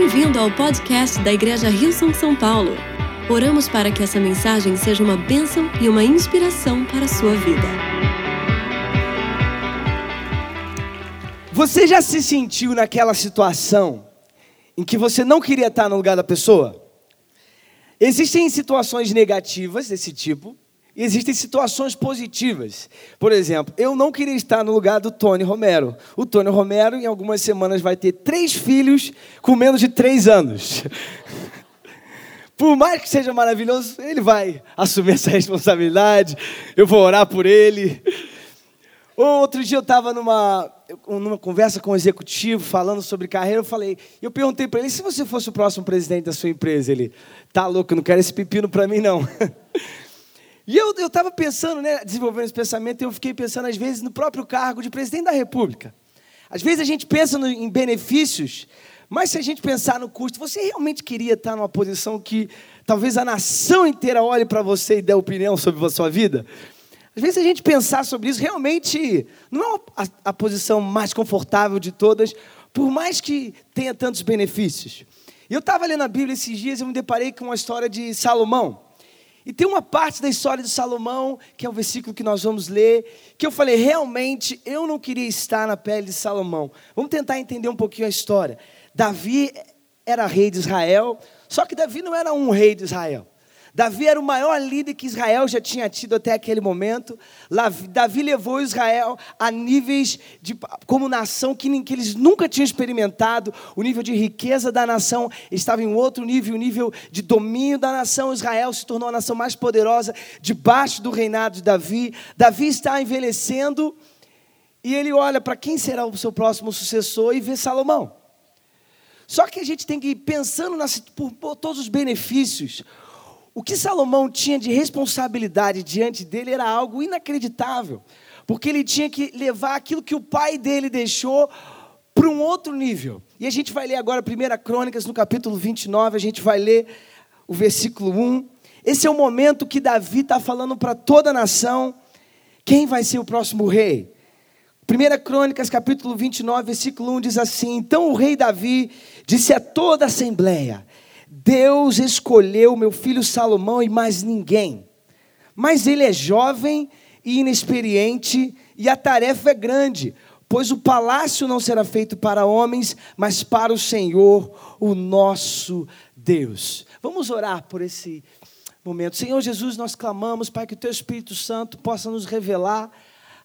Bem-vindo ao podcast da Igreja Hillsong, São Paulo. Oramos para que essa mensagem seja uma bênção e uma inspiração para a sua vida. Você já se sentiu naquela situação em que você não queria estar no lugar da pessoa? Existem situações negativas desse tipo e existem situações positivas. Por exemplo, eu não queria estar no lugar do Tony Romero. O Tony Romero, em algumas semanas, vai ter 3 filhos com menos de 3 anos. Por mais que seja maravilhoso, ele vai assumir essa responsabilidade. Eu vou orar por ele. Outro dia eu estava numa conversa com um executivo, falando sobre carreira, eu perguntei para ele, se você fosse o próximo presidente da sua empresa, ele, tá louco, eu não quero esse pepino para mim, não. E eu estava pensando, desenvolvendo esse pensamento, eu fiquei pensando, às vezes, no próprio cargo de presidente da República. Às vezes a gente pensa em benefícios, mas se a gente pensar no custo, você realmente queria estar numa posição que talvez a nação inteira olhe para você e dê opinião sobre a sua vida? Às vezes, a gente pensar sobre isso, realmente não é a posição mais confortável de todas, por mais que tenha tantos benefícios. E eu estava lendo a Bíblia esses dias e me deparei com a história de Salomão. E tem uma parte da história de Salomão, que é o versículo que nós vamos ler, que eu falei, realmente, eu não queria estar na pele de Salomão. Vamos tentar entender um pouquinho a história. Davi era rei de Israel, só que Davi não era um rei de Israel. Davi era o maior líder que Israel já tinha tido até aquele momento. Davi levou Israel a níveis como nação que eles nunca tinham experimentado. O nível de riqueza da nação estava em outro nível, o nível de domínio da nação. Israel se tornou a nação mais poderosa debaixo do reinado de Davi. Davi está envelhecendo e ele olha para quem será o seu próximo sucessor e vê Salomão. Só que a gente tem que ir pensando por todos os benefícios. O que Salomão tinha de responsabilidade diante dele era algo inacreditável, porque ele tinha que levar aquilo que o pai dele deixou para um outro nível. E a gente vai ler agora 1 Crônicas, no capítulo 29, a gente vai ler o versículo 1. Esse é o momento que Davi está falando para toda a nação, quem vai ser o próximo rei. 1 Crônicas, capítulo 29, versículo 1, diz assim, então o rei Davi disse a toda a assembleia, Deus escolheu meu filho Salomão e mais ninguém, mas ele é jovem e inexperiente e a tarefa é grande, pois o palácio não será feito para homens, mas para o Senhor, o nosso Deus. Vamos orar por esse momento. Senhor Jesus, nós clamamos, Pai, que o Teu Espírito Santo possa nos revelar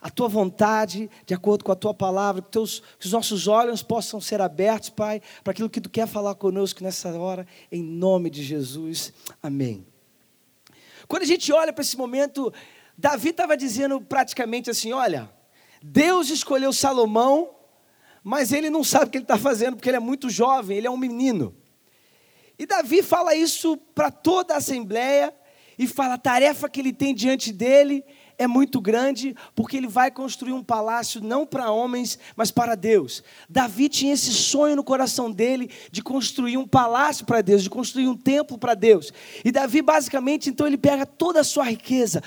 a Tua vontade, de acordo com a Tua palavra, que os nossos olhos possam ser abertos, Pai, para aquilo que Tu quer falar conosco nessa hora, em nome de Jesus, amém. Quando a gente olha para esse momento, Davi estava dizendo praticamente assim, olha, Deus escolheu Salomão, mas ele não sabe o que ele está fazendo, porque ele é muito jovem, ele é um menino. E Davi fala isso para toda a assembleia, e fala a tarefa que ele tem diante dele, é muito grande, porque ele vai construir um palácio não para homens, mas para Deus. Davi tinha esse sonho no coração dele de construir um palácio para Deus, de construir um templo para Deus. E Davi, basicamente, então ele pega toda a sua riqueza,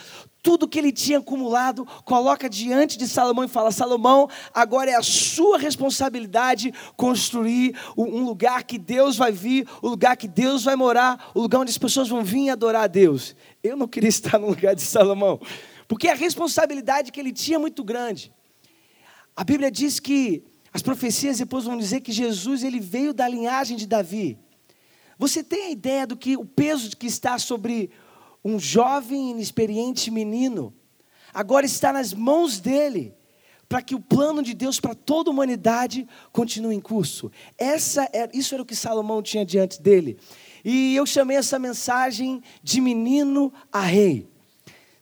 tudo que ele tinha acumulado, coloca diante de Salomão e fala, Salomão, agora é a sua responsabilidade construir um lugar que Deus vai vir, o lugar que Deus vai morar, o lugar onde as pessoas vão vir adorar a Deus. Eu não queria estar no lugar de Salomão, porque a responsabilidade que ele tinha é muito grande. A Bíblia diz que as profecias depois vão dizer que Jesus ele veio da linhagem de Davi. Você tem a ideia do que o peso que está sobre um jovem inexperiente menino, agora está nas mãos dele, para que o plano de Deus para toda a humanidade continue em curso. Isso era o que Salomão tinha diante dele. E eu chamei essa mensagem de menino a rei.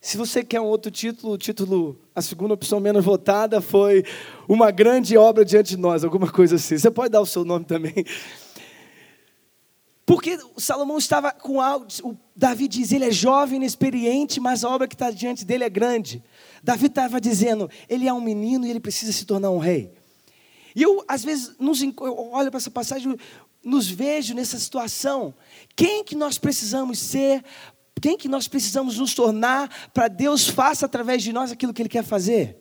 Se você quer um outro título, a segunda opção menos votada foi Uma Grande Obra Diante de Nós, alguma coisa assim. Você pode dar o seu nome também. Porque Salomão estava com algo, Davi diz, ele é jovem, inexperiente, mas a obra que está diante dele é grande. Davi estava dizendo, ele é um menino e ele precisa se tornar um rei. E eu, às vezes, eu olho para essa passagem, nos vejo nessa situação. Quem que nós precisamos ser? Quem que nós precisamos nos tornar para Deus faça através de nós aquilo que Ele quer fazer?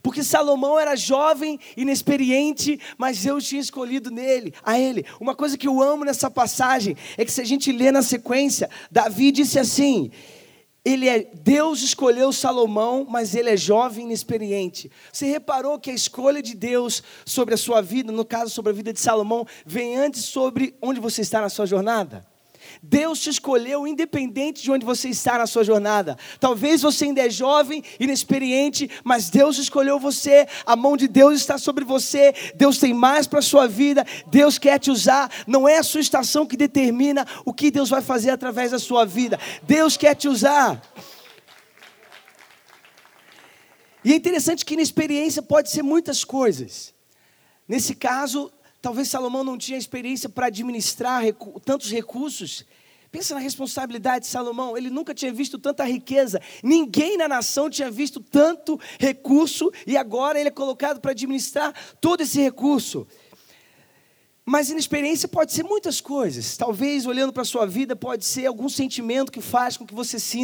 Porque Salomão era jovem, inexperiente, mas Deus tinha escolhido nele, a ele. Uma coisa que eu amo nessa passagem é que, se a gente lê na sequência, Davi disse assim: Deus escolheu Salomão, mas ele é jovem e inexperiente. Você reparou que a escolha de Deus sobre a sua vida, no caso sobre a vida de Salomão, vem antes sobre onde você está na sua jornada? Deus te escolheu independente de onde você está na sua jornada. Talvez você ainda é jovem, inexperiente, mas Deus escolheu você. A mão de Deus está sobre você. Deus tem mais para a sua vida. Deus quer te usar. Não é a sua estação que determina o que Deus vai fazer através da sua vida. Deus quer te usar. E é interessante que inexperiência pode ser muitas coisas. Nesse caso, talvez Salomão não tinha experiência para administrar tantos recursos. Pensa na responsabilidade de Salomão. Ele nunca tinha visto tanta riqueza. Ninguém na nação tinha visto tanto recurso. E agora ele é colocado para administrar todo esse recurso. Mas inexperiência pode ser muitas coisas. Talvez, olhando para a sua vida, pode ser algum sentimento que faz com que você se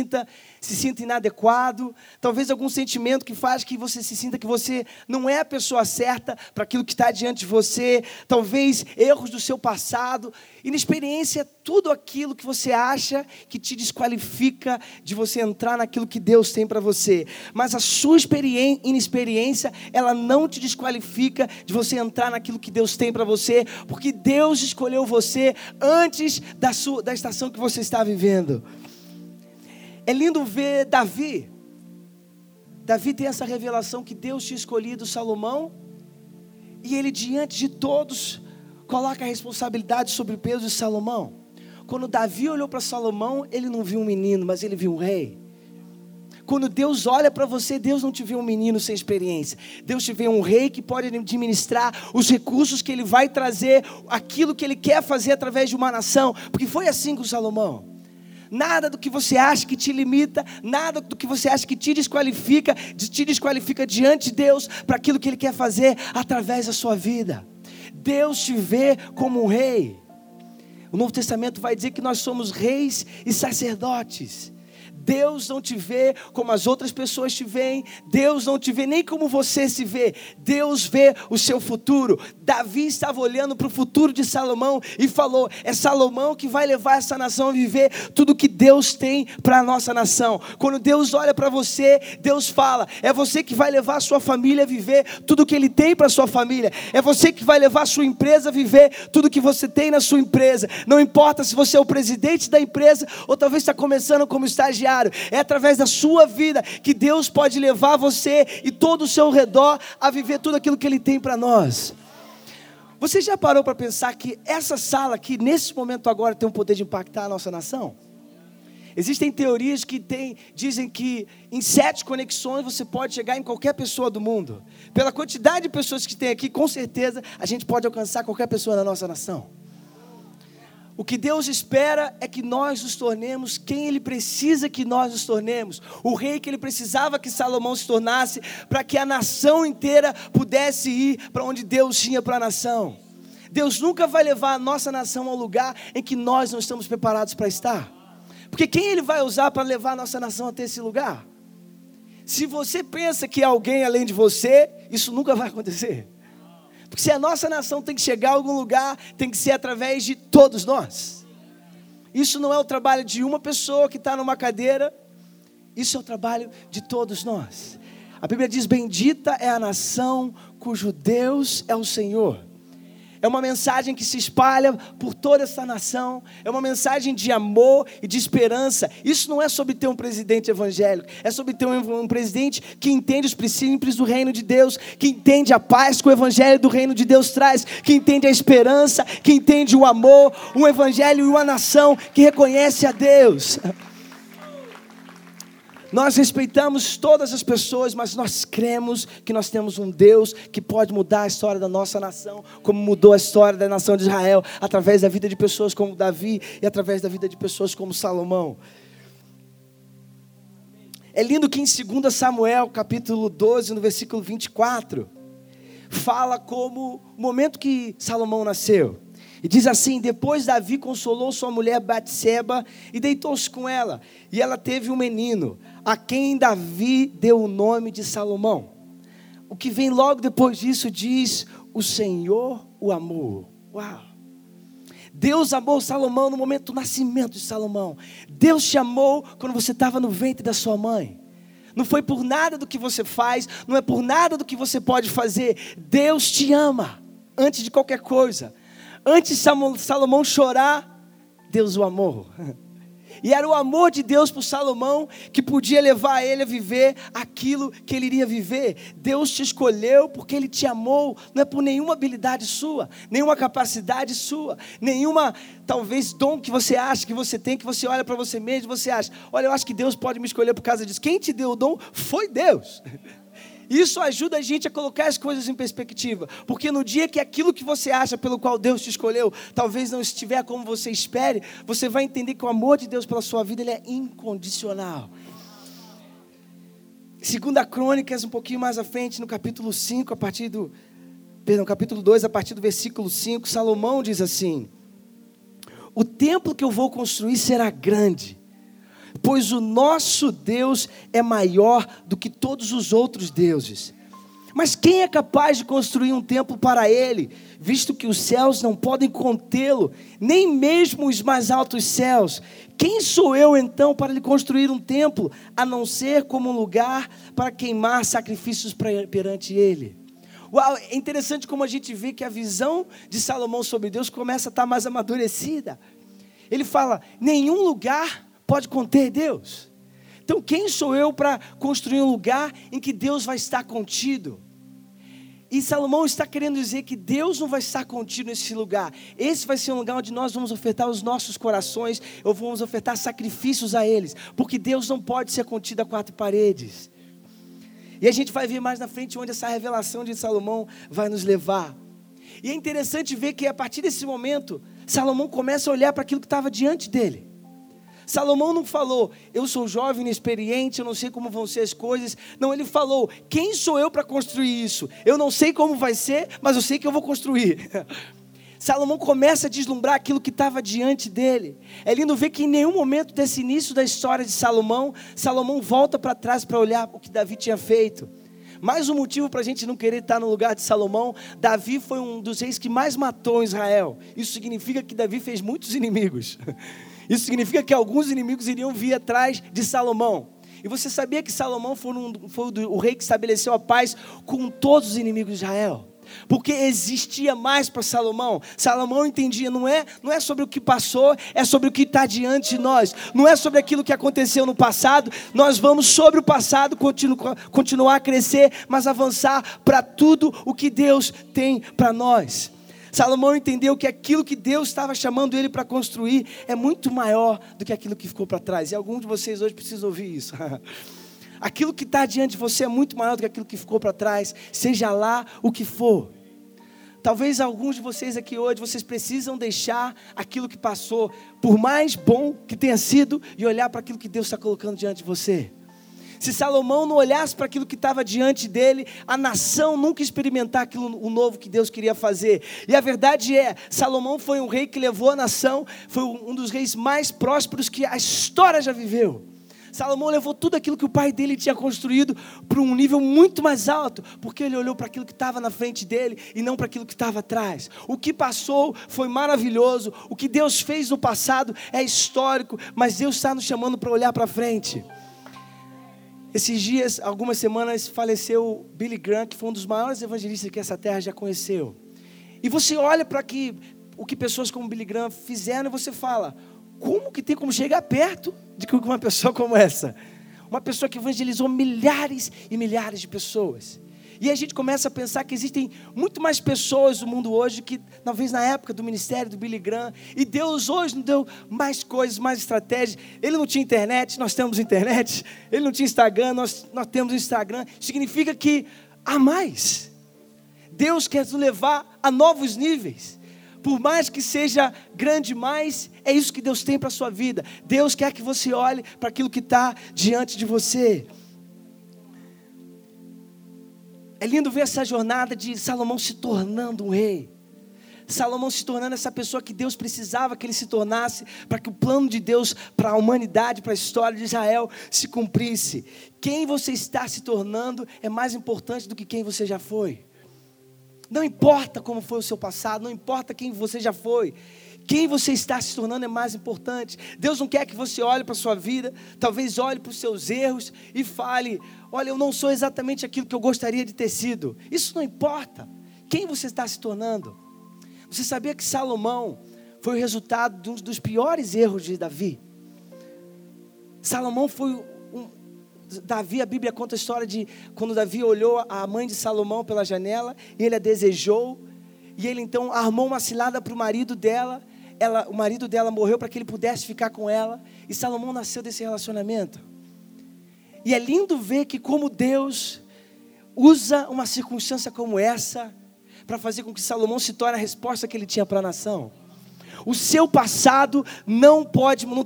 sinta inadequado. Talvez algum sentimento que faz que você se sinta que você não é a pessoa certa para aquilo que está diante de você. Talvez erros do seu passado. Inexperiência é tudo aquilo que você acha que te desqualifica de você entrar naquilo que Deus tem para você. Mas a sua inexperiência, ela não te desqualifica de você entrar naquilo que Deus tem para você, porque Deus escolheu você antes da estação que você está vivendo. É lindo ver Davi. Davi tem essa revelação que Deus tinha escolhido Salomão, e ele, diante de todos, coloca a responsabilidade sobre o peso de Salomão. Quando Davi olhou para Salomão, ele não viu um menino, mas ele viu um rei. Quando Deus olha para você, Deus não te vê um menino sem experiência. Deus te vê um rei que pode administrar os recursos que ele vai trazer, aquilo que ele quer fazer através de uma nação. Porque foi assim com Salomão. Nada do que você acha que te limita, nada do que você acha que te desqualifica diante de Deus para aquilo que ele quer fazer através da sua vida. Deus te vê como um rei. O Novo Testamento vai dizer que nós somos reis e sacerdotes. Deus não te vê como as outras pessoas te veem. Deus não te vê nem como você se vê. Deus vê o seu futuro. Davi estava olhando para o futuro de Salomão e falou: é Salomão que vai levar essa nação a viver tudo que Deus tem para a nossa nação. Quando Deus olha para você, Deus fala: é você que vai levar a sua família a viver tudo que Ele tem para a sua família. É você que vai levar a sua empresa a viver tudo que você tem na sua empresa. Não importa se você é o presidente da empresa ou talvez está começando como estagiário. É através da sua vida que Deus pode levar você e todo o seu redor a viver tudo aquilo que Ele tem para nós. Você já parou para pensar que essa sala aqui, nesse momento agora, tem um poder de impactar a nossa nação? Existem teorias que dizem que em 7 conexões você pode chegar em qualquer pessoa do mundo. Pela quantidade de pessoas que tem aqui, com certeza a gente pode alcançar qualquer pessoa na nossa nação. O que Deus espera é que nós nos tornemos quem Ele precisa que nós nos tornemos. O rei que Ele precisava que Salomão se tornasse, para que a nação inteira pudesse ir para onde Deus tinha para a nação. Deus nunca vai levar a nossa nação a um lugar em que nós não estamos preparados para estar. Porque quem Ele vai usar para levar a nossa nação até esse lugar? Se você pensa que é alguém além de você, isso nunca vai acontecer. Porque se a nossa nação tem que chegar a algum lugar, tem que ser através de todos nós. Isso não é o trabalho de uma pessoa que está numa cadeira. Isso é o trabalho de todos nós. A Bíblia diz: bendita é a nação cujo Deus é o Senhor. É uma mensagem que se espalha por toda essa nação. É uma mensagem de amor e de esperança. Isso não é sobre ter um presidente evangélico. É sobre ter um presidente que entende os princípios do reino de Deus, que entende a paz que o evangelho do reino de Deus traz, que entende a esperança, que entende o amor, um evangelho e uma nação que reconhece a Deus. Nós respeitamos todas as pessoas, mas nós cremos que nós temos um Deus que pode mudar a história da nossa nação, como mudou a história da nação de Israel, através da vida de pessoas como Davi e através da vida de pessoas como Salomão. É lindo que em 2 Samuel, capítulo 12, no versículo 24, fala como o momento que Salomão nasceu. E diz assim: depois Davi consolou sua mulher Batseba e deitou-se com ela, e ela teve um menino, a quem Davi deu o nome de Salomão. o que vem logo depois disso diz: o Senhor o amou. Uau! Deus amou Salomão no momento do nascimento de Salomão. Deus te amou quando você estava no ventre da sua mãe. Não foi por nada do que você faz, não é por nada do que você pode fazer. Deus te ama, antes de qualquer coisa. Antes de Salomão chorar, Deus o amou. E era o amor de Deus por Salomão que podia levar ele a viver aquilo que ele iria viver. Deus te escolheu porque ele te amou, não é por nenhuma habilidade sua, nenhuma capacidade sua, nenhuma, talvez, dom que você acha que você tem, que você olha para você mesmo e você acha: olha, eu acho que Deus pode me escolher por causa disso. Quem te deu o dom foi Deus. Isso ajuda a gente a colocar as coisas em perspectiva, porque no dia que aquilo que você acha pelo qual Deus te escolheu, talvez não estiver como você espere, você vai entender que o amor de Deus pela sua vida, ele é incondicional. Segunda Crônicas, um pouquinho mais à frente, no capítulo 5, capítulo 2, a partir do versículo 5, Salomão diz assim: o templo que eu vou construir será grande, pois o nosso Deus é maior do que todos os outros deuses. Mas quem é capaz de construir um templo para ele, visto que os céus não podem contê-lo, nem mesmo os mais altos céus? Quem sou eu então para lhe construir um templo, a não ser como um lugar para queimar sacrifícios perante ele? Uau, é interessante como a gente vê que a visão de Salomão sobre Deus começa a estar mais amadurecida. Ele fala: nenhum lugar pode conter Deus. Então quem sou eu para construir um lugar em que Deus vai estar contido? E Salomão está querendo dizer que Deus não vai estar contido nesse lugar. Esse vai ser um lugar onde nós vamos ofertar os nossos corações, ou vamos ofertar sacrifícios a eles, porque Deus não pode ser contido a quatro paredes. E a gente vai ver mais na frente onde essa revelação de Salomão vai nos levar. E é interessante ver que a partir desse momento, Salomão começa a olhar para aquilo que estava diante dele. Salomão não falou: eu sou jovem, inexperiente, eu não sei como vão ser as coisas. Não, ele falou: quem sou eu para construir isso? Eu não sei como vai ser, mas eu sei que eu vou construir. Salomão começa a deslumbrar aquilo que estava diante dele. É lindo ver que em nenhum momento desse início da história de Salomão, Salomão volta para trás para olhar o que Davi tinha feito. Mais um motivo para a gente não querer estar no lugar de Salomão. Davi foi um dos reis que mais matou Israel. Isso significa que Davi fez muitos inimigos. Isso significa que alguns inimigos iriam vir atrás de Salomão. E você sabia que Salomão foi o rei que estabeleceu a paz com todos os inimigos de Israel? Porque existia mais para Salomão. Salomão entendia, não é sobre o que passou, é sobre o que está diante de nós. Não é sobre aquilo que aconteceu no passado. Nós vamos sobre o passado continuar a crescer, mas avançar para tudo o que Deus tem para nós. Salomão entendeu que aquilo que Deus estava chamando ele para construir é muito maior do que aquilo que ficou para trás. E alguns de vocês hoje precisam ouvir isso. Aquilo que está diante de você é muito maior do que aquilo que ficou para trás, seja lá o que for. Talvez alguns de vocês aqui hoje, vocês precisam deixar aquilo que passou, por mais bom que tenha sido, e olhar para aquilo que Deus está colocando diante de você. Se Salomão não olhasse para aquilo que estava diante dele, a nação nunca experimentar aquilo, o novo que Deus queria fazer. E a verdade é, Salomão foi um rei que levou a nação, foi um dos reis mais prósperos que a história já viveu. Salomão levou tudo aquilo que o pai dele tinha construído para um nível muito mais alto, porque ele olhou para aquilo que estava na frente dele e não para aquilo que estava atrás. O que passou foi maravilhoso, o que Deus fez no passado é histórico, mas Deus está nos chamando para olhar para frente. Esses dias, algumas semanas, faleceu Billy Graham, que foi um dos maiores evangelistas que essa terra já conheceu. E você olha para o que pessoas como Billy Graham fizeram e você fala: como que tem como chegar perto de uma pessoa como essa? Uma pessoa que evangelizou milhares e milhares de pessoas. E a gente começa a pensar que existem muito mais pessoas no mundo hoje que talvez na época do ministério do Billy Graham. E Deus hoje nos deu mais coisas, mais estratégias. Ele não tinha internet, nós temos internet. Ele não tinha Instagram, nós temos Instagram. Significa que há mais. Deus quer nos levar a novos níveis. Por mais que seja grande mais, é isso que Deus tem para a sua vida. Deus quer que você olhe para aquilo que está diante de você. É lindo ver essa jornada de Salomão se tornando um rei. Salomão se tornando essa pessoa que Deus precisava que ele se tornasse, para que o plano de Deus para a humanidade, para a história de Israel se cumprisse. Quem você está se tornando é mais importante do que quem você já foi. Não importa como foi o seu passado, não importa quem você já foi. Quem você está se tornando é mais importante. Deus não quer que você olhe para a sua vida, talvez olhe para os seus erros e fale, olha, eu não sou exatamente aquilo que eu gostaria de ter sido. Isso não importa. Quem você está se tornando? Você sabia que Salomão foi o resultado de um dos piores erros de Davi? Salomão foi Davi, a Bíblia conta a história de quando Davi olhou a mãe de Salomão pela janela e ele a desejou. E ele então armou uma cilada para o marido dela. O marido dela morreu para que ele pudesse ficar com ela, e Salomão nasceu desse relacionamento. E é lindo ver que como Deus usa uma circunstância como essa para fazer com que Salomão se torne a resposta que ele tinha para a nação. O seu passado não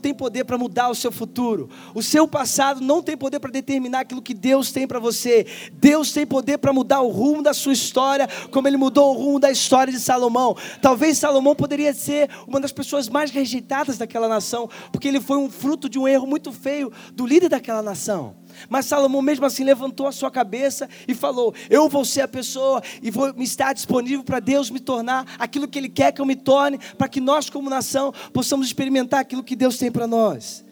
tem poder para mudar o seu futuro. O seu passado não tem poder para determinar aquilo que Deus tem para você. Deus tem poder para mudar o rumo da sua história, como ele mudou o rumo da história de Salomão. Talvez Salomão poderia ser uma das pessoas mais rejeitadas daquela nação, porque ele foi um fruto de um erro muito feio do líder daquela nação. Mas Salomão mesmo assim levantou a sua cabeça e falou, eu vou ser a pessoa e vou me estar disponível para Deus me tornar aquilo que Ele quer que eu me torne, para que nós como nação possamos experimentar aquilo que Deus tem para nós.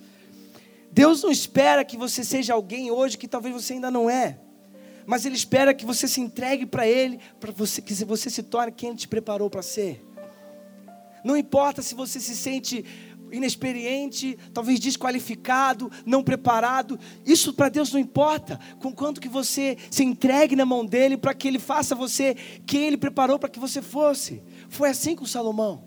Deus não espera que você seja alguém hoje que talvez você ainda não é, mas Ele espera que você se entregue para Ele, para que você se torne quem Ele te preparou para ser. Não importa se você se sente inexperiente, talvez desqualificado, não preparado, isso para Deus não importa, com quanto que você se entregue na mão dele, para que ele faça você quem ele preparou para que você fosse. Foi assim com Salomão,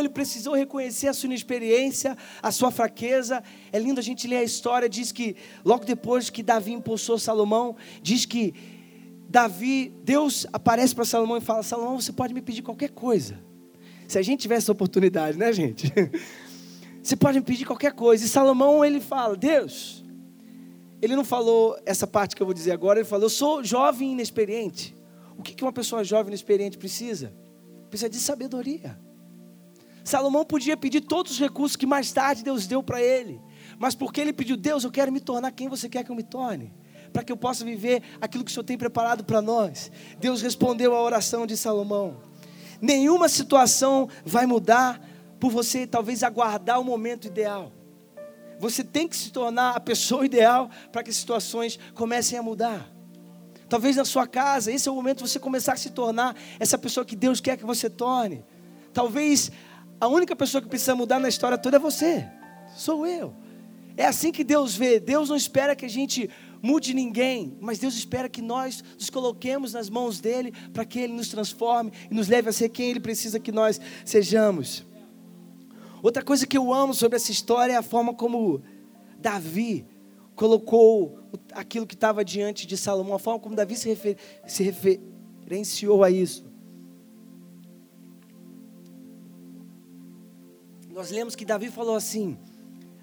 ele precisou reconhecer a sua inexperiência, a sua fraqueza. É lindo a gente ler a história, diz que logo depois que Davi impulsou Salomão, diz que Deus aparece para Salomão e fala, Salomão, você pode me pedir qualquer coisa, se a gente tivesse essa oportunidade, né, gente? Você pode me pedir qualquer coisa. E Salomão, ele fala, Deus, ele não falou essa parte que eu vou dizer agora, ele falou, eu sou jovem e inexperiente. O que uma pessoa jovem e inexperiente precisa? Precisa de sabedoria. Salomão podia pedir todos os recursos que mais tarde Deus deu para ele, mas porque ele pediu, Deus, eu quero me tornar quem você quer que eu me torne, para que eu possa viver aquilo que o Senhor tem preparado para nós. Deus respondeu à oração de Salomão. Nenhuma situação vai mudar por você talvez aguardar o momento ideal. Você tem que se tornar a pessoa ideal para que as situações comecem a mudar. Talvez na sua casa, esse é o momento de você começar a se tornar essa pessoa que Deus quer que você torne. Talvez a única pessoa que precisa mudar na história toda é você, sou eu. É assim que Deus vê. Deus não espera que a gente mude ninguém, mas Deus espera que nós nos coloquemos nas mãos dele, para que ele nos transforme e nos leve a ser quem ele precisa que nós sejamos. Outra coisa que eu amo sobre essa história é a forma como Davi colocou aquilo que estava diante de Salomão, a forma como Davi se referenciou a isso. Nós lemos que Davi falou assim,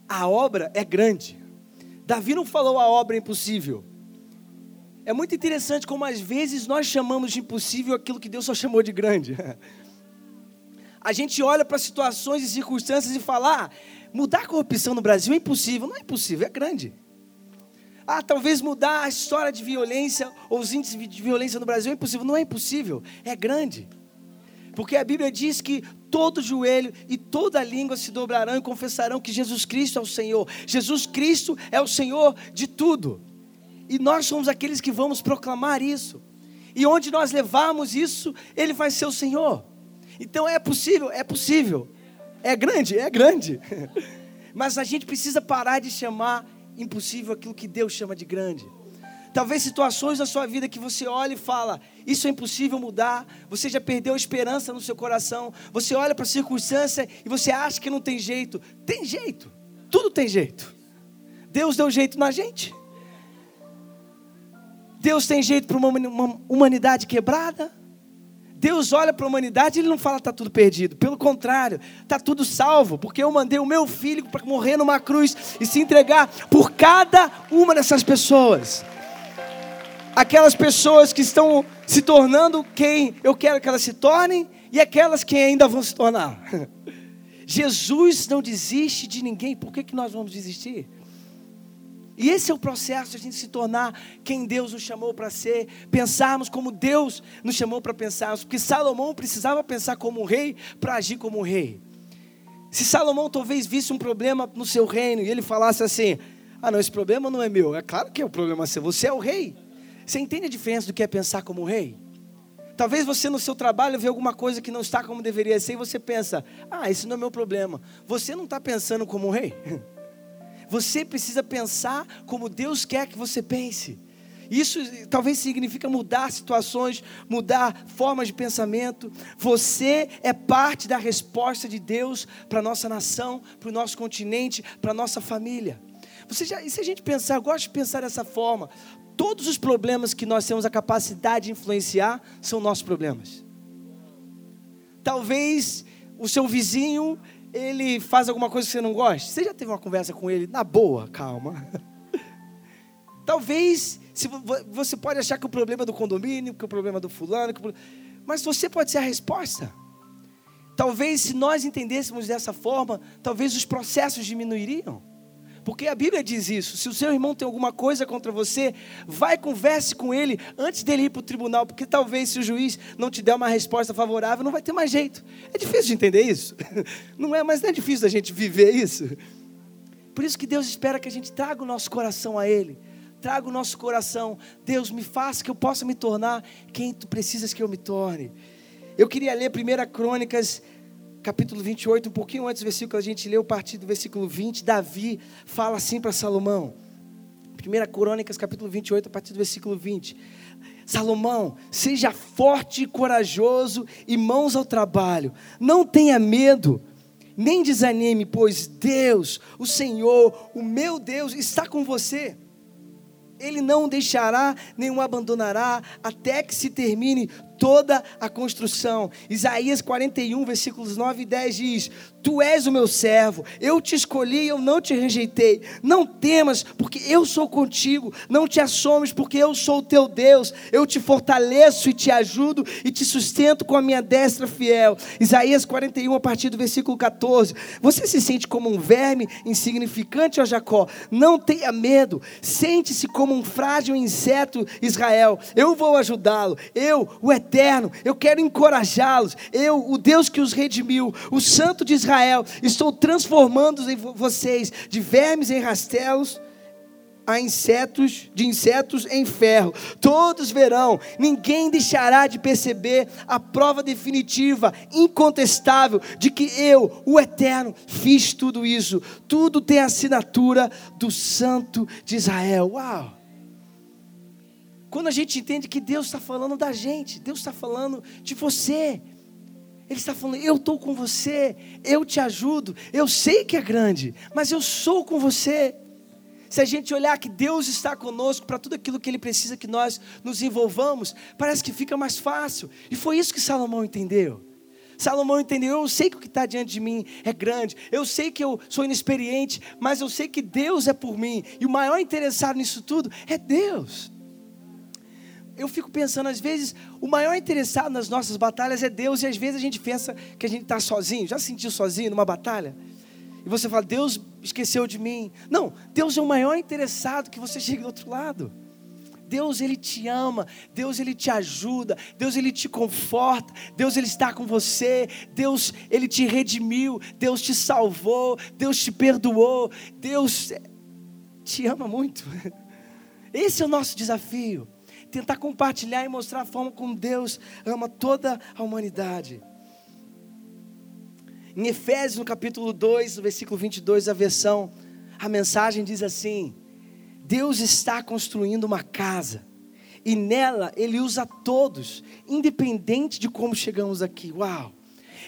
a obra é grande. Davi não falou a obra é impossível. É muito interessante como às vezes nós chamamos de impossível aquilo que Deus só chamou de grande. A gente olha para situações e circunstâncias e fala, mudar a corrupção no Brasil é impossível. Não é impossível, é grande. Talvez mudar a história de violência, ou os índices de violência no Brasil é impossível. Não é impossível, é grande. Porque a Bíblia diz que todo joelho e toda língua se dobrarão e confessarão que Jesus Cristo é o Senhor. Jesus Cristo é o Senhor de tudo. E nós somos aqueles que vamos proclamar isso. E onde nós levarmos isso, Ele vai ser o Senhor. Então é possível, é grande, mas a gente precisa parar de chamar impossível aquilo que Deus chama de grande. Talvez situações na sua vida que você olha e fala, isso é impossível mudar, você já perdeu a esperança no seu coração, você olha para a circunstância e você acha que não tem jeito. Tem jeito, tudo tem jeito. Deus deu jeito na gente, Deus tem jeito para uma humanidade quebrada. Deus olha para a humanidade e Ele não fala está tudo perdido. Pelo contrário, está tudo salvo, porque eu mandei o meu filho para morrer numa cruz e se entregar por cada uma dessas pessoas. Aquelas pessoas que estão se tornando quem eu quero que elas se tornem, e aquelas que ainda vão se tornar. Jesus não desiste de ninguém, por que nós vamos desistir? E esse é o processo de a gente se tornar quem Deus nos chamou para ser, pensarmos como Deus nos chamou para pensarmos, porque Salomão precisava pensar como um rei para agir como um rei. Se Salomão talvez visse um problema no seu reino e ele falasse assim, ah não, esse problema não é meu, é claro que é o problema seu, você é o rei. Você entende a diferença do que é pensar como um rei? Talvez você no seu trabalho vê alguma coisa que não está como deveria ser e você pensa, ah, esse não é meu problema. Você não está pensando como um rei. Você precisa pensar como Deus quer que você pense. Isso talvez significa mudar situações, mudar formas de pensamento. Você é parte da resposta de Deus para a nossa nação, para o nosso continente, para a nossa família. E se a gente pensar, eu gosto de pensar dessa forma, todos os problemas que nós temos a capacidade de influenciar são nossos problemas. Talvez o seu vizinho, ele faz alguma coisa que você não gosta. Você já teve uma conversa com ele? Na boa, calma. Talvez, você pode achar que o problema é do condomínio, que o problema é do fulano, mas você pode ser a resposta. Talvez, se nós entendêssemos dessa forma, talvez os processos diminuiriam. Porque a Bíblia diz isso, se o seu irmão tem alguma coisa contra você, vai, converse com ele antes dele ir para o tribunal, porque talvez se o juiz não te der uma resposta favorável, não vai ter mais jeito. É difícil de entender isso, não é? Mas não é difícil da gente viver isso. Por isso que Deus espera que a gente traga o nosso coração a Ele, traga o nosso coração, Deus me faça que eu possa me tornar quem Tu precisas que eu me torne. Eu queria ler 1 Crônicas, capítulo 28, um pouquinho antes do versículo, a gente leu a partir do versículo 20, Davi fala assim para Salomão, 1 Crônicas, capítulo 28, a partir do versículo 20, Salomão, seja forte e corajoso e mãos ao trabalho, não tenha medo, nem desanime, pois Deus, o Senhor, o meu Deus, está com você. Ele não o deixará, nem o abandonará, até que se termine toda a construção. Isaías 41, versículos 9 e 10 diz, Tu és o meu servo, eu te escolhi, eu não te rejeitei. Não temas, porque eu sou contigo. Não te assomes, porque eu sou o teu Deus. Eu te fortaleço e te ajudo e te sustento com a minha destra fiel. Isaías 41, a partir do versículo 14. Você se sente como um verme insignificante, ó Jacó? Não tenha medo. Sente-se como um frágil inseto, Israel. Eu vou ajudá-lo. Eu, o Eterno, eu quero encorajá-los. Eu, o Deus que os redimiu, o Santo de Israel, estou transformando vocês de vermes em rastelos a insetos, de insetos em ferro. Todos verão, ninguém deixará de perceber a prova definitiva, incontestável, de que eu, o Eterno, fiz tudo isso. Tudo tem a assinatura do Santo de Israel. Uau! Quando a gente entende que Deus está falando da gente, Deus está falando de você. Ele está falando, eu estou com você, eu te ajudo, eu sei que é grande, mas eu sou com você. Se a gente olhar que Deus está conosco para tudo aquilo que Ele precisa que nós nos envolvamos, parece que fica mais fácil. E foi isso que Salomão entendeu. Salomão entendeu, eu sei que o que está diante de mim é grande, eu sei que eu sou inexperiente, mas eu sei que Deus é por mim. E o maior interessado nisso tudo é Deus. Eu fico pensando, às vezes, o maior interessado nas nossas batalhas é Deus, e às vezes a gente pensa que a gente está sozinho. Já se sentiu sozinho numa batalha? E você fala, Deus esqueceu de mim. Não, Deus é o maior interessado que você chegue do outro lado. Deus, Ele te ama, Deus, Ele te ajuda, Deus, Ele te conforta, Deus, Ele está com você, Deus, Ele te redimiu, Deus te salvou, Deus te perdoou, Deus te ama muito. Esse é o nosso desafio. Tentar compartilhar e mostrar a forma como Deus ama toda a humanidade. Em Efésios, no capítulo 2, no versículo 22, a mensagem diz assim, Deus está construindo uma casa, e nela Ele usa todos, independente de como chegamos aqui. Uau!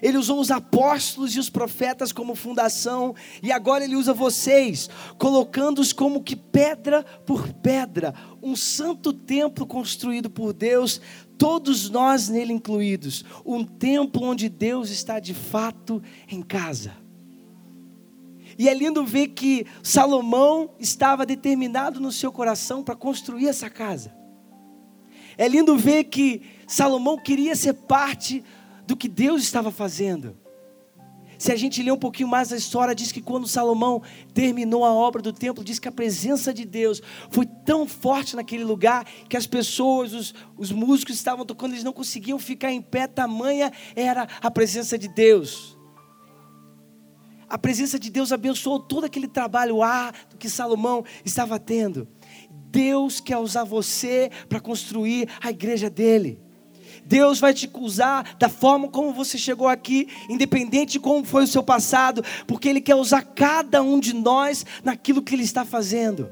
Ele usou os apóstolos e os profetas como fundação, e agora Ele usa vocês, colocando-os como que pedra por pedra, um santo templo construído por Deus, todos nós nele incluídos, um templo onde Deus está de fato em casa. E é lindo ver que Salomão estava determinado no seu coração para construir essa casa. É lindo ver que Salomão queria ser parte do que Deus estava fazendo. Se a gente ler um pouquinho mais a história, diz que quando Salomão terminou a obra do templo, diz que a presença de Deus foi tão forte naquele lugar, que as pessoas, os músicos estavam tocando, eles não conseguiam ficar em pé, tamanha era a presença de Deus. A presença de Deus abençoou todo aquele trabalho árduo que Salomão estava tendo. Deus quer usar você para construir a igreja dele. Deus vai te usar da forma como você chegou aqui, independente de como foi o seu passado, porque Ele quer usar cada um de nós naquilo que Ele está fazendo.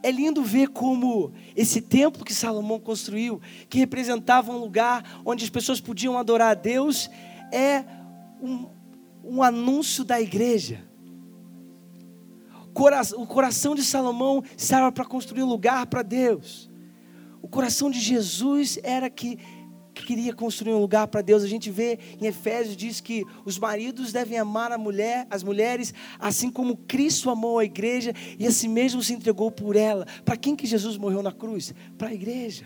É lindo ver como esse templo que Salomão construiu, que representava um lugar onde as pessoas podiam adorar a Deus, é um anúncio da igreja. O coração de Salomão estava para construir um lugar para Deus. O coração de Jesus era que queria construir um lugar para Deus. A gente vê em Efésios, diz que os maridos devem amar as mulheres, assim como Cristo amou a igreja e a si mesmo se entregou por ela. Para quem que Jesus morreu na cruz? Para a igreja,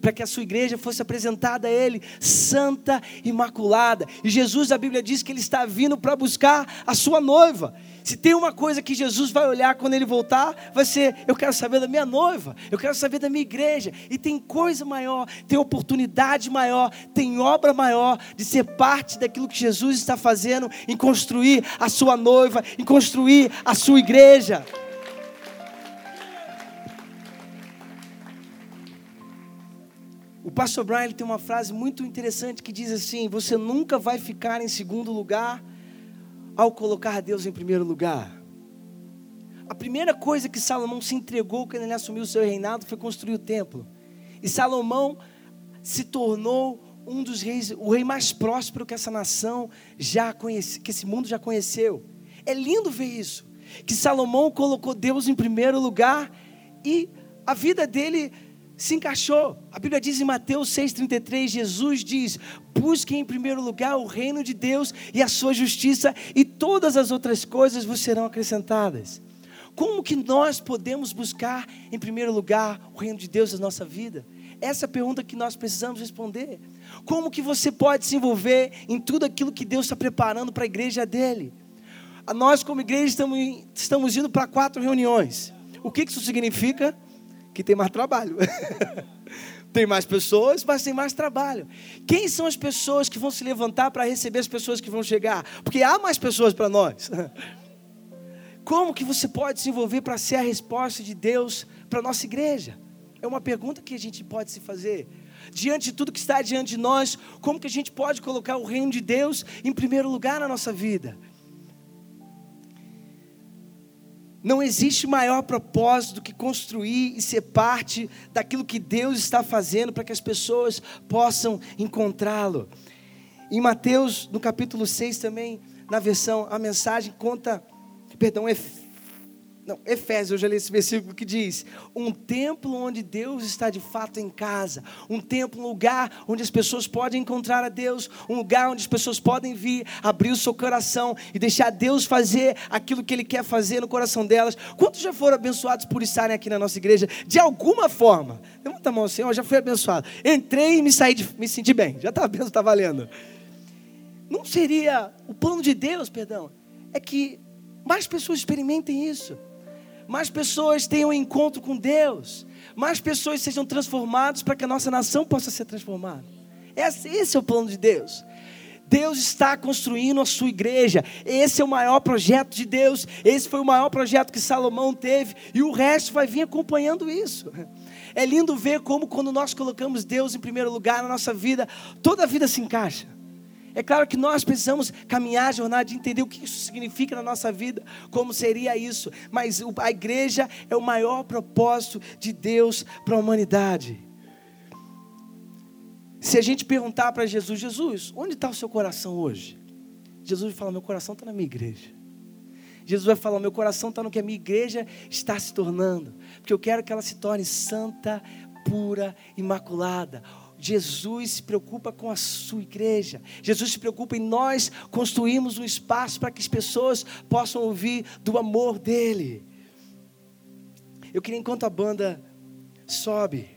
para que a sua igreja fosse apresentada a Ele, santa, imaculada. E Jesus, a Bíblia diz que Ele está vindo para buscar a sua noiva. Se tem uma coisa que Jesus vai olhar quando Ele voltar, vai ser: eu quero saber da minha noiva, eu quero saber da minha igreja. E tem coisa maior, tem oportunidade maior, tem obra maior de ser parte daquilo que Jesus está fazendo em construir a sua noiva, em construir a sua igreja. O pastor Brian, ele tem uma frase muito interessante que diz assim: você nunca vai ficar em segundo lugar ao colocar Deus em primeiro lugar. A primeira coisa que Salomão se entregou quando ele assumiu o seu reinado foi construir o templo. E Salomão se tornou um dos reis, o rei mais próspero que essa nação já conhece, que esse mundo já conheceu. É lindo ver isso, que Salomão colocou Deus em primeiro lugar e a vida dele se encaixou. A Bíblia diz em Mateus 6,33, Jesus diz: busquem em primeiro lugar o reino de Deus e a sua justiça, e todas as outras coisas vos serão acrescentadas. Como que nós podemos buscar em primeiro lugar o reino de Deus na nossa vida? Essa é a pergunta que nós precisamos responder. Como que você pode se envolver em tudo aquilo que Deus está preparando para a igreja dele? Nós como igreja estamos indo para 4 reuniões. O que isso significa? Que tem mais trabalho, tem mais pessoas, mas tem mais trabalho. Quem são as pessoas que vão se levantar para receber as pessoas que vão chegar? Porque há mais pessoas para nós. Como que você pode se envolver para ser a resposta de Deus para a nossa igreja? É uma pergunta que a gente pode se fazer. Diante de tudo que está diante de nós, como que a gente pode colocar o reino de Deus em primeiro lugar na nossa vida? Não existe maior propósito do que construir e ser parte daquilo que Deus está fazendo para que as pessoas possam encontrá-lo. Em Mateus, no capítulo 6 também, na versão, a mensagem conta, Efésios, eu já li esse versículo que diz: um templo onde Deus está de fato em casa, um templo, um lugar onde as pessoas podem encontrar a Deus, um lugar onde as pessoas podem vir, abrir o seu coração e deixar Deus fazer aquilo que Ele quer fazer no coração delas. Quantos já foram abençoados por estarem aqui na nossa igreja, de alguma forma? Levanta a mão assim: eu já fui abençoado, entrei e me senti bem, já está abençoado, está valendo. Não seria, o plano de Deus, é que mais pessoas experimentem isso, mais pessoas tenham um encontro com Deus, mais pessoas sejam transformadas para que a nossa nação possa ser transformada. Esse é o plano de Deus. Deus está construindo a sua igreja. Esse é o maior projeto de Deus. Esse foi o maior projeto que Salomão teve, e o resto vai vir acompanhando isso. É lindo ver como, quando nós colocamos Deus em primeiro lugar na nossa vida, toda a vida se encaixa. É claro que nós precisamos caminhar a jornada de entender o que isso significa na nossa vida, como seria isso, mas a igreja é o maior propósito de Deus para a humanidade. Se a gente perguntar para Jesus: Jesus, onde está o seu coração hoje? Jesus vai falar: meu coração está na minha igreja. Jesus vai falar: meu coração está no que a minha igreja está se tornando, porque eu quero que ela se torne santa, pura, imaculada. Jesus se preocupa com a sua igreja. Jesus se preocupa em nós construirmos um espaço para que as pessoas possam ouvir do amor dele. Eu queria, enquanto a banda sobe,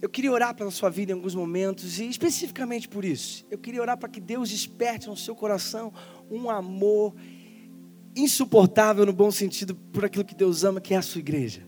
Eu queria orar pela sua vida em alguns momentos, e especificamente por isso. Eu queria orar para que Deus desperte no seu coração um amor insuportável, no bom sentido, por aquilo que Deus ama, que é a sua igreja.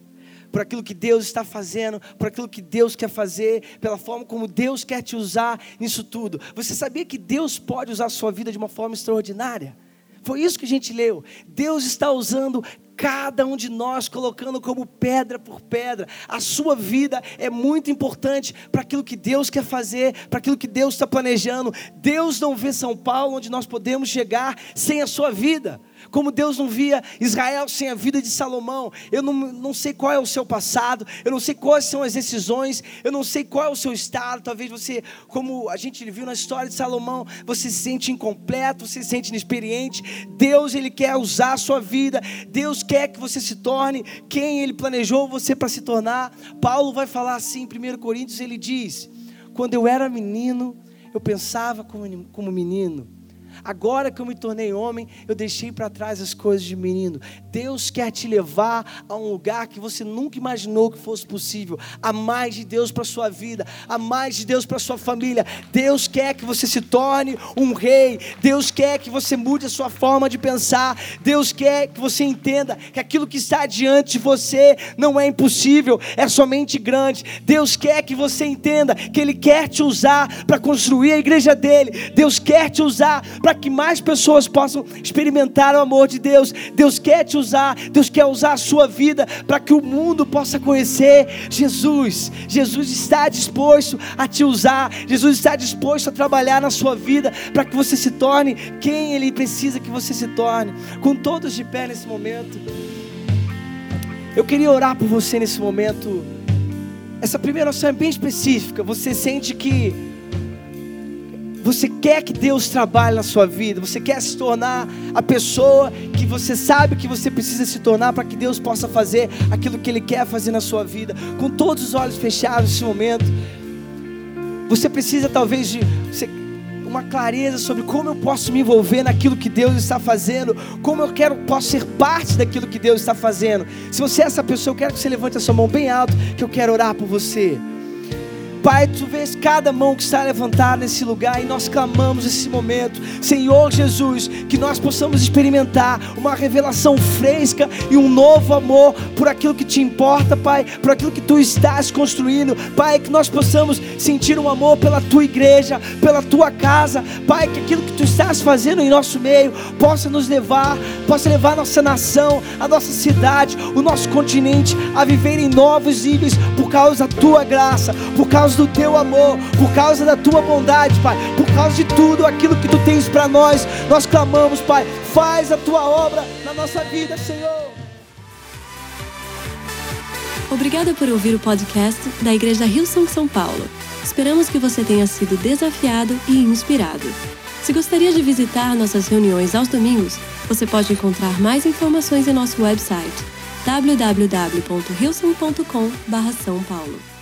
Por aquilo que Deus está fazendo, por aquilo que Deus quer fazer, pela forma como Deus quer te usar nisso tudo. Você sabia que Deus pode usar a sua vida de uma forma extraordinária? Foi isso que a gente leu. Deus está usando cada um de nós, colocando como pedra por pedra. A sua vida é muito importante para aquilo que Deus quer fazer, para aquilo que Deus está planejando. Deus não vê São Paulo, onde nós podemos chegar, sem a sua vida. Como Deus não via Israel sem a vida de Salomão. Eu não sei qual é o seu passado, eu não sei quais são as decisões, eu não sei qual é o seu estado. Talvez você, como a gente viu na história de Salomão, você se sente incompleto, você se sente inexperiente. Deus, Ele quer usar a sua vida. Deus quer que você se torne quem Ele planejou você para se tornar. Paulo vai falar assim, em 1 Coríntios, ele diz: quando eu era menino, eu pensava como menino. Agora que eu me tornei homem, eu deixei para trás as coisas de menino. Deus quer te levar a um lugar que você nunca imaginou que fosse possível. Há mais de Deus para a sua vida, há mais de Deus para a sua família. Deus quer que você se torne um rei. Deus quer que você mude a sua forma de pensar. Deus quer que você entenda que aquilo que está diante de você não é impossível, é somente grande. Deus quer que você entenda que Ele quer te usar para construir a igreja dEle. Deus quer te usar para que mais pessoas possam experimentar o amor de Deus. Deus quer te usar, Deus quer usar a sua vida para que o mundo possa conhecer Jesus. Jesus está disposto a te usar, Jesus está disposto a trabalhar na sua vida para que você se torne quem Ele precisa que você se torne. Com todos de pé nesse momento, eu queria orar por você nesse momento. Essa primeira oração é bem específica. Você sente que você quer que Deus trabalhe na sua vida, você quer se tornar a pessoa que você sabe que você precisa se tornar para que Deus possa fazer aquilo que Ele quer fazer na sua vida. Com todos os olhos fechados nesse momento, você precisa talvez de uma clareza sobre como eu posso me envolver naquilo que Deus está fazendo, como eu posso ser parte daquilo que Deus está fazendo. Se você é essa pessoa, eu quero que você levante a sua mão bem alto, que eu quero orar por você. Pai, Tu vês cada mão que está levantada nesse lugar, e nós clamamos nesse momento, Senhor Jesus, que nós possamos experimentar uma revelação fresca e um novo amor por aquilo que Te importa, Pai, por aquilo que Tu estás construindo, Pai, que nós possamos sentir um amor pela Tua igreja, pela Tua casa, Pai, que aquilo que Tu estás fazendo em nosso meio possa nos levar, possa levar a nossa nação, a nossa cidade, o nosso continente a viver em novos níveis por causa da Tua graça, por causa do Teu amor, por causa da Tua bondade, Pai, por causa de tudo aquilo que Tu tens para nós. Nós clamamos, Pai, faz a Tua obra na nossa vida, Senhor. Obrigada por ouvir o podcast da Igreja Hillsong São Paulo. Esperamos que você tenha sido desafiado e inspirado. Se gostaria de visitar nossas reuniões aos domingos, você pode encontrar mais informações em nosso website www.hillsong.com/São Paulo.